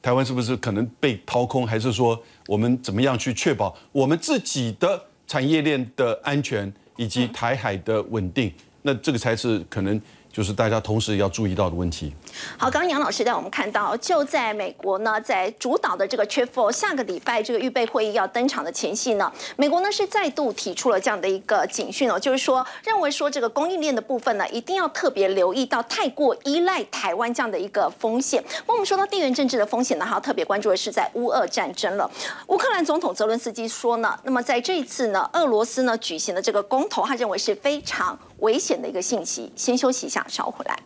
台湾是不是可能被掏空，还是说我们怎么样去确保我们自己的产业链的安全以及台海的稳定？那这个才是可能。就是大家同时要注意到的问题。好，刚刚杨老师带我们看到，就在美国呢，在主导的这个 Chip Four 下个礼拜这个预备会议要登场的前夕呢，美国呢是再度提出了这样的一个警讯哦，就是说认为说这个供应链的部分呢，一定要特别留意到太过依赖台湾这样的一个风险。那我们说到地缘政治的风险呢，还要特别关注的是在乌俄战争了。乌克兰总统泽伦斯基说呢，那么在这一次呢，俄罗斯呢举行的这个公投，他认为是非常危险的一个信息。先休息一下，稍回来。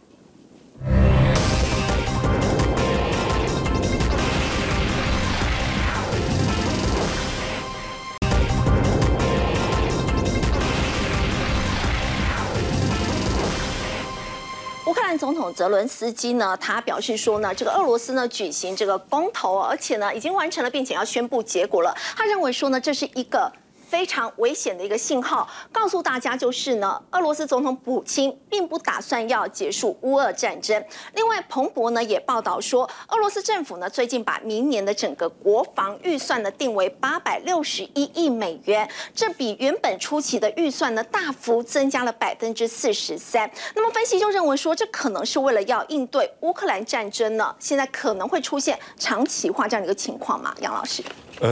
总统泽伦斯基呢，他表示说呢，这个俄罗斯呢举行这个公投，而且呢已经完成了，并且要宣布结果了。他认为说呢，这是一个非常危险的一个信号，告诉大家就是呢，俄罗斯总统普京并不打算要结束乌俄战争。另外，彭博呢也报道说，俄罗斯政府呢最近把明年的整个国防预算呢定为861亿美元，这比原本初期的预算呢大幅增加了43%。那么分析就认为说，这可能是为了要应对乌克兰战争呢，现在可能会出现长期化这样的一个情况嘛？杨老师。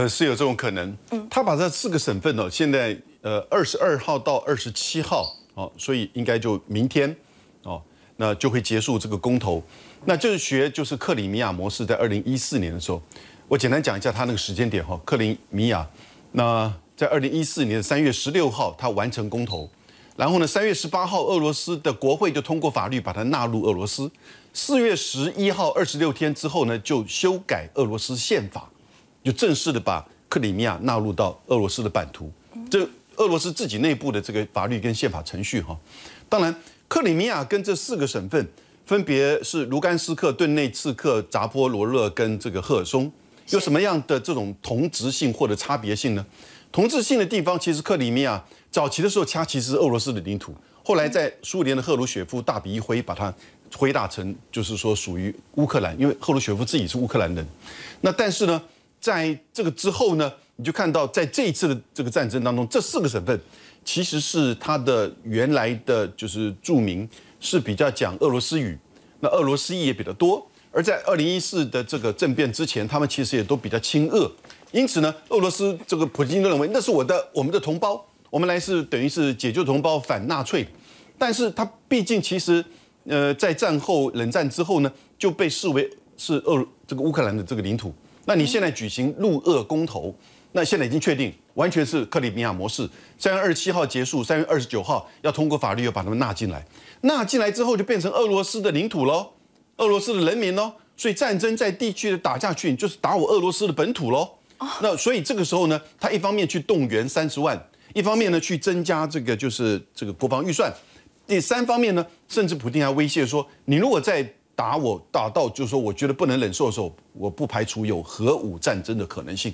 是有这种可能。他把这4个省份哦，现在22号到27号哦，所以应该就明天哦，那就会结束这个公投。那就是学就是克里米亚模式，在2014年的时候，我简单讲一下他那个时间点哈。克里米亚那在2014年3月16号他完成公投，然后呢3月18号俄罗斯的国会就通过法律把它纳入俄罗斯，4月11号26天之后呢就修改俄罗斯宪法。就正式的把克里米亚纳入到俄罗斯的版图，这俄罗斯自己内部的这个法律跟宪法程序哈。当然，克里米亚跟这4个省份分别是卢甘斯克、顿内茨克、扎波罗热跟这个赫尔松，有什么样的这种同质性或者差别性呢？同质性的地方，其实克里米亚早期的时候它其实是俄罗斯的领土，后来在苏联的赫鲁雪夫大笔一挥，把它挥大成就是说属于乌克兰，因为赫鲁雪夫自己是乌克兰人。那但是呢？在这个之后呢，你就看到在这一次的这个战争当中，这4个省份其实是它的原来的就是住民是比较讲俄罗斯语，那俄罗斯裔也比较多。而在2014的这个政变之前，他们其实也都比较亲俄，因此呢，俄罗斯这个普京都认为那是我们的同胞，我们来是等于是解救同胞反纳粹。但是他毕竟其实在战后冷战之后呢，就被视为是这个乌克兰的这个领土。那你现在举行陆俄公投，那现在已经确定，完全是克里米亚模式。3月27号结束，3月29号要通过法律，要把他们纳进来。纳进来之后就变成俄罗斯的领土喽，俄罗斯的人民喽。所以战争在地区的打下去，就是打我俄罗斯的本土喽。那所以这个时候呢，他一方面去动员30万，一方面呢去增加这个就是这个国防预算，第三方面呢，甚至普丁还威胁说，你如果在打我打到就是说我觉得不能忍受的时候，我不排除有核武战争的可能性。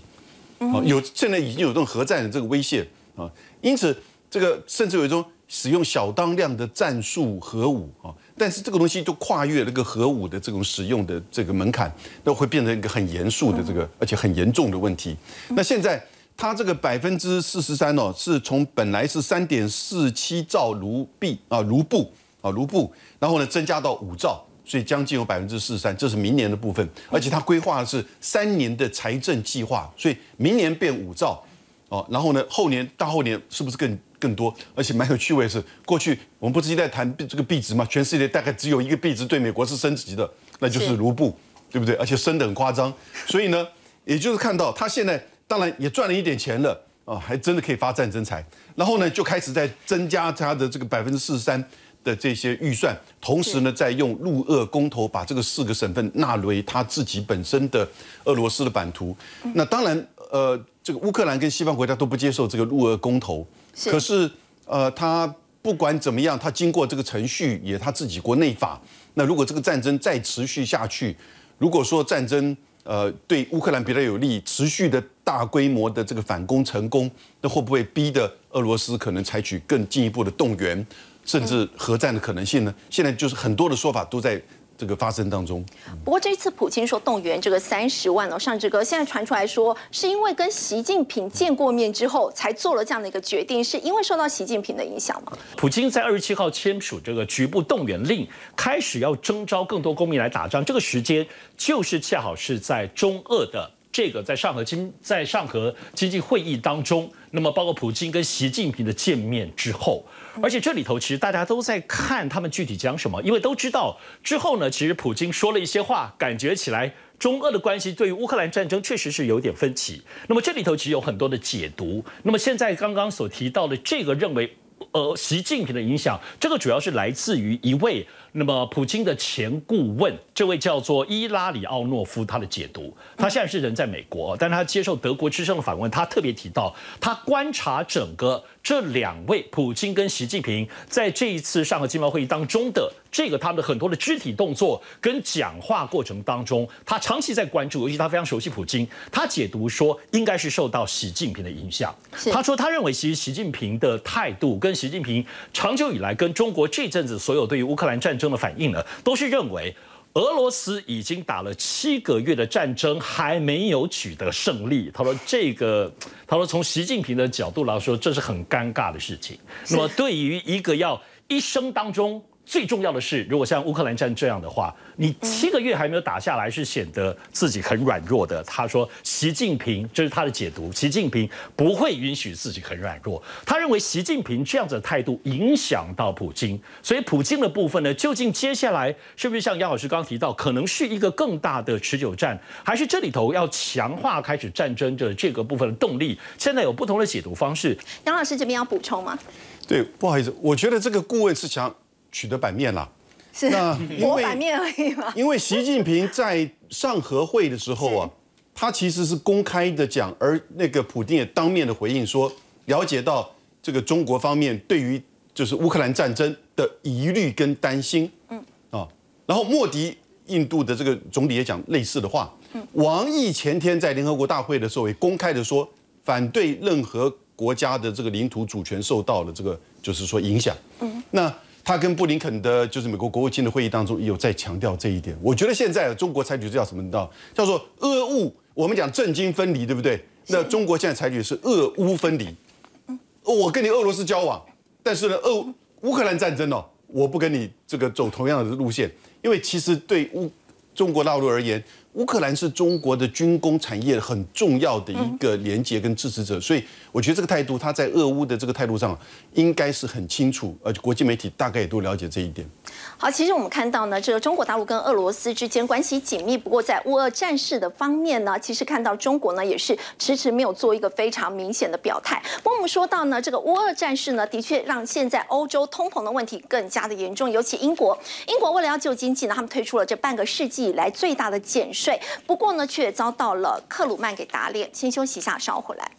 有现在已经有这种核战的这个威胁啊，因此这个甚至有一种使用小当量的战术核武啊，但是这个东西就跨越那个核武的这种使用的这个门槛，那会变成一个很严肃的这个而且很严重的问题。那现在它这个43%哦，是从本来是3.47兆卢布啊卢布，然后呢增加到5兆。所以将近有43%，这是明年的部分，而且它规划的是3年的财政计划，所以明年变5兆，哦，然后呢，后年大后年是不是更多？而且蛮有趣味的是，过去我们不是一直在谈这个币值嘛，全世界大概只有一个币值对美国是升值的，那就是卢布，对不对？而且升得很夸张，所以呢，也就是看到它现在当然也赚了一点钱了啊，还真的可以发战争财，然后呢就开始在增加它的这个43%。的这些预算，同时呢，在用陆俄公投把这个4个省份纳入他自己本身的俄罗斯的版图。那当然，这个乌克兰跟西方国家都不接受这个陆俄公投。可是，他不管怎么样，他经过这个程序，也他自己国内法。那如果这个战争再持续下去，如果说战争对乌克兰比较有利，持续的大规模的这个反攻成功，那会不会逼得俄罗斯可能采取更进一步的动员，甚至核战的可能性呢？现在就是很多的说法都在这个发生当中。不过这一次普京说动员这个30万哦，尚志哥，现在传出来说是因为跟习近平见过面之后才做了这样的一个决定，是因为受到习近平的影响吗？普京在27号签署这个局部动员令，开始要征召更多公民来打仗，这个时间就是恰好是在中俄的这个在上合经济会议当中，那么包括普京跟习近平的见面之后，而且这里头其实大家都在看他们具体讲什么，因为都知道之后呢，其实普京说了一些话，感觉起来中俄的关系对于乌克兰战争确实是有点分歧。那么这里头其实有很多的解读。那么现在刚刚所提到的这个认为，习近平的影响，这个主要是来自于一位那么普京的前顾问，这位叫做伊拉里奥诺夫，他的解读。他现在是人在美国，但他接受德国之声的访问，他特别提到，他观察整个这两位普京跟习近平在这一次上合经贸会议当中的这个他们的很多的肢体动作跟讲话过程当中，他长期在关注，尤其他非常熟悉普京，他解读说应该是受到习近平的影响。他说他认为其实习近平的态度跟习近平长久以来跟中国这阵子所有对于乌克兰战争的反应呢，都是认为俄罗斯已经打了7个月的战争还没有取得胜利。他说这个，他说从习近平的角度来说，这是很尴尬的事情。那么对于一个要一生当中最重要的是，如果像乌克兰战这样的话，你7个月还没有打下来，是显得自己很软弱的。他说，习近平，这是他的解读，习近平不会允许自己很软弱。他认为习近平这样子的态度影响到普京，所以普京的部分呢，究竟接下来是不是像杨老师刚刚提到，可能是一个更大的持久战，还是这里头要强化开始战争的这个部分的动力？现在有不同的解读方式。杨老师这边要补充吗？对，不好意思，我觉得这个顾问是想取得版面啦，是博版面而已嘛。因为习近平在上合会的时候啊，他其实是公开的讲，而那个普丁也当面的回应说，了解到这个中国方面对于就是乌克兰战争的疑虑跟担心，然后莫迪印度的这个总理也讲类似的话，王毅前天在联合国大会的时候也公开的说，反对任何国家的这个领土主权受到了这个就是说影响，那。他跟布林肯的，就是美国国务卿的会议当中，有在强调这一点。我觉得现在中国采取这叫什么？你知道，叫做俄乌。我们讲政经分离，对不对？那中国现在采取的是俄乌分离。我跟你俄罗斯交往，但是呢，乌克兰战争哦，我不跟你这个走同样的路线，因为其实对中国大陆而言，乌克兰是中国的军工产业很重要的一个连接跟支持者，所以我觉得这个态度，他在俄乌的这个态度上应该是很清楚，而且国际媒体大概也都了解这一点。好，其实我们看到呢，这个中国大陆跟俄罗斯之间关系紧密，不过在乌俄战事的方面呢，其实看到中国呢也是迟迟没有做一个非常明显的表态。不过我们说到呢，这个乌俄战事呢，的确让现在欧洲通膨的问题更加的严重，尤其英国为了要救经济呢，他们推出了这半个世纪以来最大的减税。不过呢，却遭到了克鲁曼给打脸。先休息一下，稍后回来。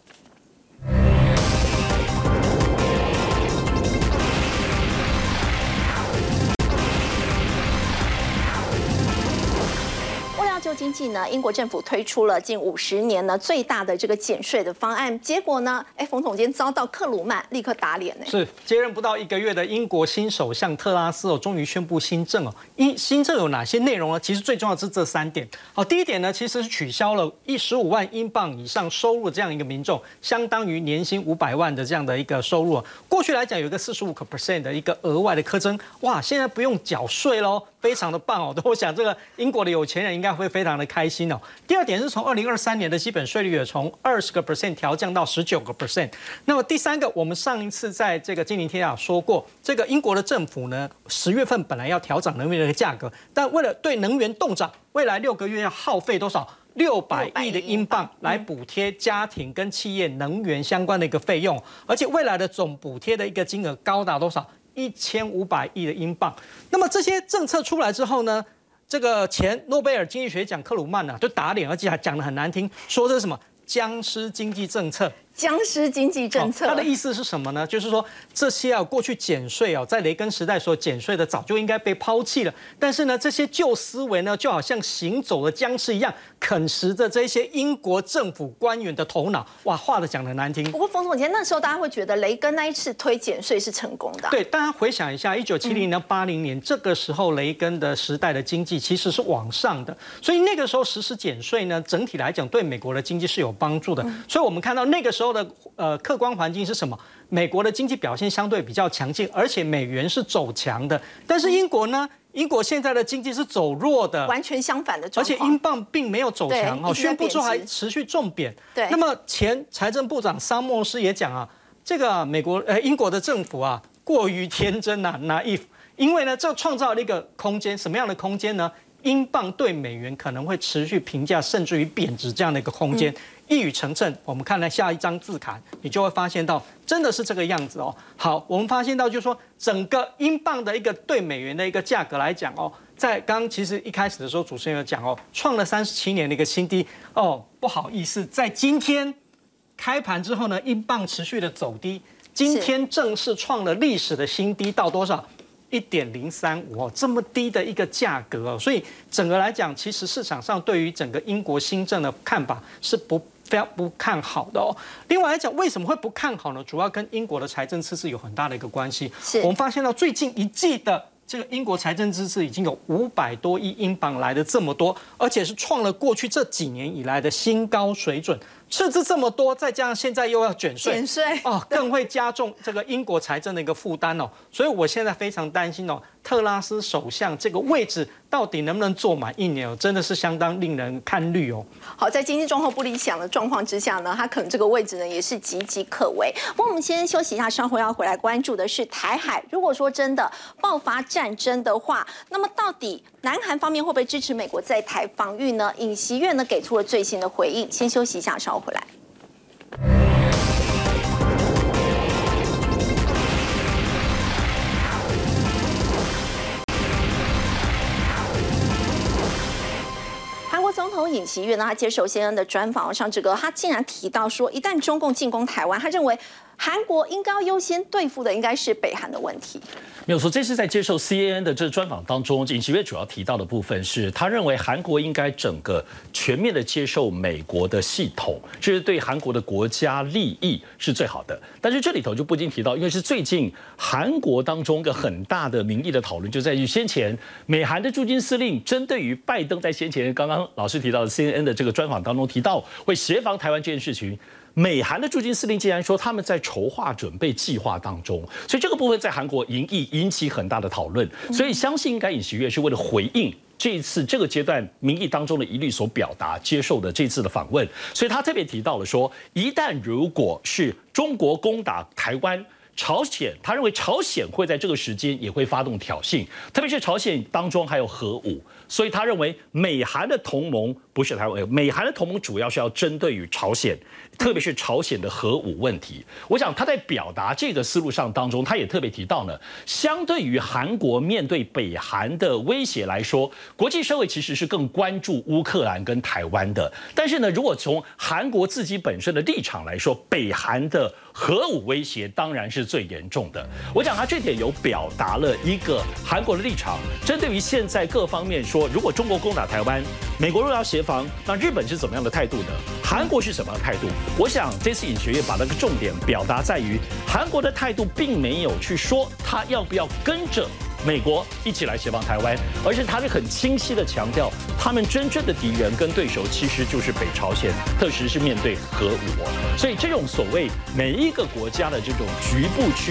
救经济呢？英国政府推出了近50年呢最大的这个减税的方案，结果呢，冯总监遭到克鲁曼立刻打脸呢。是接任不到1个月的英国新首相特拉斯终于宣布新政哦。新政有哪些内容呢？其实最重要的是这3点。好，第一点呢，其实是取消了15万英镑以上收入这样一个民众，相当于年薪500万的这样的一个收入哦。过去来讲有一个45% 的一个额外的课征，哇，现在不用缴税喽。非常的棒哦，我想这个英国的有钱人应该会非常的开心哦。第二点是从2023年的基本税率也从20% 调降到19%。那么第3个，我们上一次在这个金陵天下说过，这个英国的政府呢，10月份本来要调整能源的价格，但为了对能源冻涨，未来6个月要耗费多少？600亿英镑来补贴家庭跟企业能源相关的一个费用，而且未来的总补贴的一个金额高达多少？1500亿英镑。那么这些政策出来之后呢，这个前诺贝尔经济学奖克鲁曼就打脸，而且还讲得很难听，说这是什么僵尸经济政策。僵尸经济政策。他的意思是什么呢？就是说这些啊过去减税啊，在雷根时代所减税的早就应该被抛弃了，但是呢这些旧思维呢就好像行走的僵尸一样，啃食着这些英国政府官员的头脑。哇，话的讲得难听。不过冯总监那时候大家会觉得雷根那一次推减税是成功的、啊。对，大家回想一下1970到80年这个时候雷根的时代的经济其实是往上的，所以那个时候实施减税呢，整体来讲对美国的经济是有帮助的。所以我们看到那个时候的客观环境是什么？美国的经济表现相对比较强劲，而且美元是走强的。但是英国呢？英国现在的经济是走弱的，完全相反的状况，而且英镑并没有走强哦，宣布之后还持续重贬。对，那么前财政部长桑默斯也讲啊，这个、啊、英国的政府啊过于天真啊 naive， 因为呢这创造了一个空间，什么样的空间呢？英镑对美元可能会持续平价，甚至于贬值这样的一个空间。一语成谶，我们看来下一张字卡，你就会发现到真的是这个样子哦。好，我们发现到就是说，整个英镑的一个对美元的一个价格来讲哦，在刚刚其实一开始的时候，主持人有讲哦，创了37年的一个新低哦。不好意思，在今天开盘之后呢，英镑持续的走低，今天正式创了历史的新低，到多少？1.035哦，这么低的一个价格，所以整个来讲，其实市场上对于整个英国新政的看法是非常不看好的哦。另外来讲，为什么会不看好呢？主要跟英国的财政赤字有很大的一个关系。我们发现到最近一季的这个英国财政赤字已经有500多亿英镑来的这么多，而且是创了过去这几年以来的新高水准。赤字这么多，再加上现在又要减税，哦，更会加重这个英国财政的一个负担哦。所以我现在非常担心哦，特拉斯首相这个位置到底能不能坐满1年哦，真的是相当令人堪虑哦。好，在经济状况不理想的状况之下呢，他可能这个位置呢也是岌岌可危。不过我们先休息一下，稍后要回来关注的是台海，如果说真的爆发战争的话，那么到底南韩方面会不会支持美国在台防御呢？尹锡悦呢给出了最新的回应。先休息一下，稍后回来。总统尹锡悦呢，他接受 CNN 的专访上，他竟然提到说，一旦中共进攻台湾，他认为韩国应该优先对付的应该是北韩的问题。没有错，这次在接受 CNN 的这专访当中，尹锡悦主要提到的部分是，他认为韩国应该整个全面的接受美国的系统，这是对韩国的国家利益是最好的。但是这里头就不禁提到，因为是最近韩国当中一个很大的民意的讨论，就在于先前美韩的驻军司令针对于拜登在先前刚刚老师提到的 CNN 的这个专访当中提到会协防台湾这件事情。美韩的驻军司令竟然说他们在筹划准备计划当中，所以这个部分在韩国引起很大的讨论，所以相信应该尹锡悦是为了回应这一次这个阶段民意当中的疑虑所表达接受的这次的访问，所以他特别提到了说，一旦如果是中国攻打台湾。朝鲜，他认为朝鲜会在这个时间也会发动挑衅，特别是朝鲜当中还有核武，所以他认为美韩的同盟不是台湾，美韩的同盟主要是要针对于朝鲜，特别是朝鲜的核武问题。我想他在表达这个思路上当中，他也特别提到呢，相对于韩国面对北韩的威胁来说，国际社会其实是更关注乌克兰跟台湾的，但是呢，如果从韩国自己本身的立场来说，北韩的核武威胁当然是最严重的。我讲他这点有表达了一个韩国的立场，针对于现在各方面说，如果中国攻打台湾，美国若要协防，那日本是怎么样的态度呢？韩国是什么样的态度？我想这次尹锡悦把那个重点表达在于，韩国的态度并没有去说他要不要跟着美国一起来协防台湾，而是他是很清晰的强调，他们真正的敌人跟对手其实就是北朝鲜，特别是面对核武。所以这种所谓每一个国家的这种局部区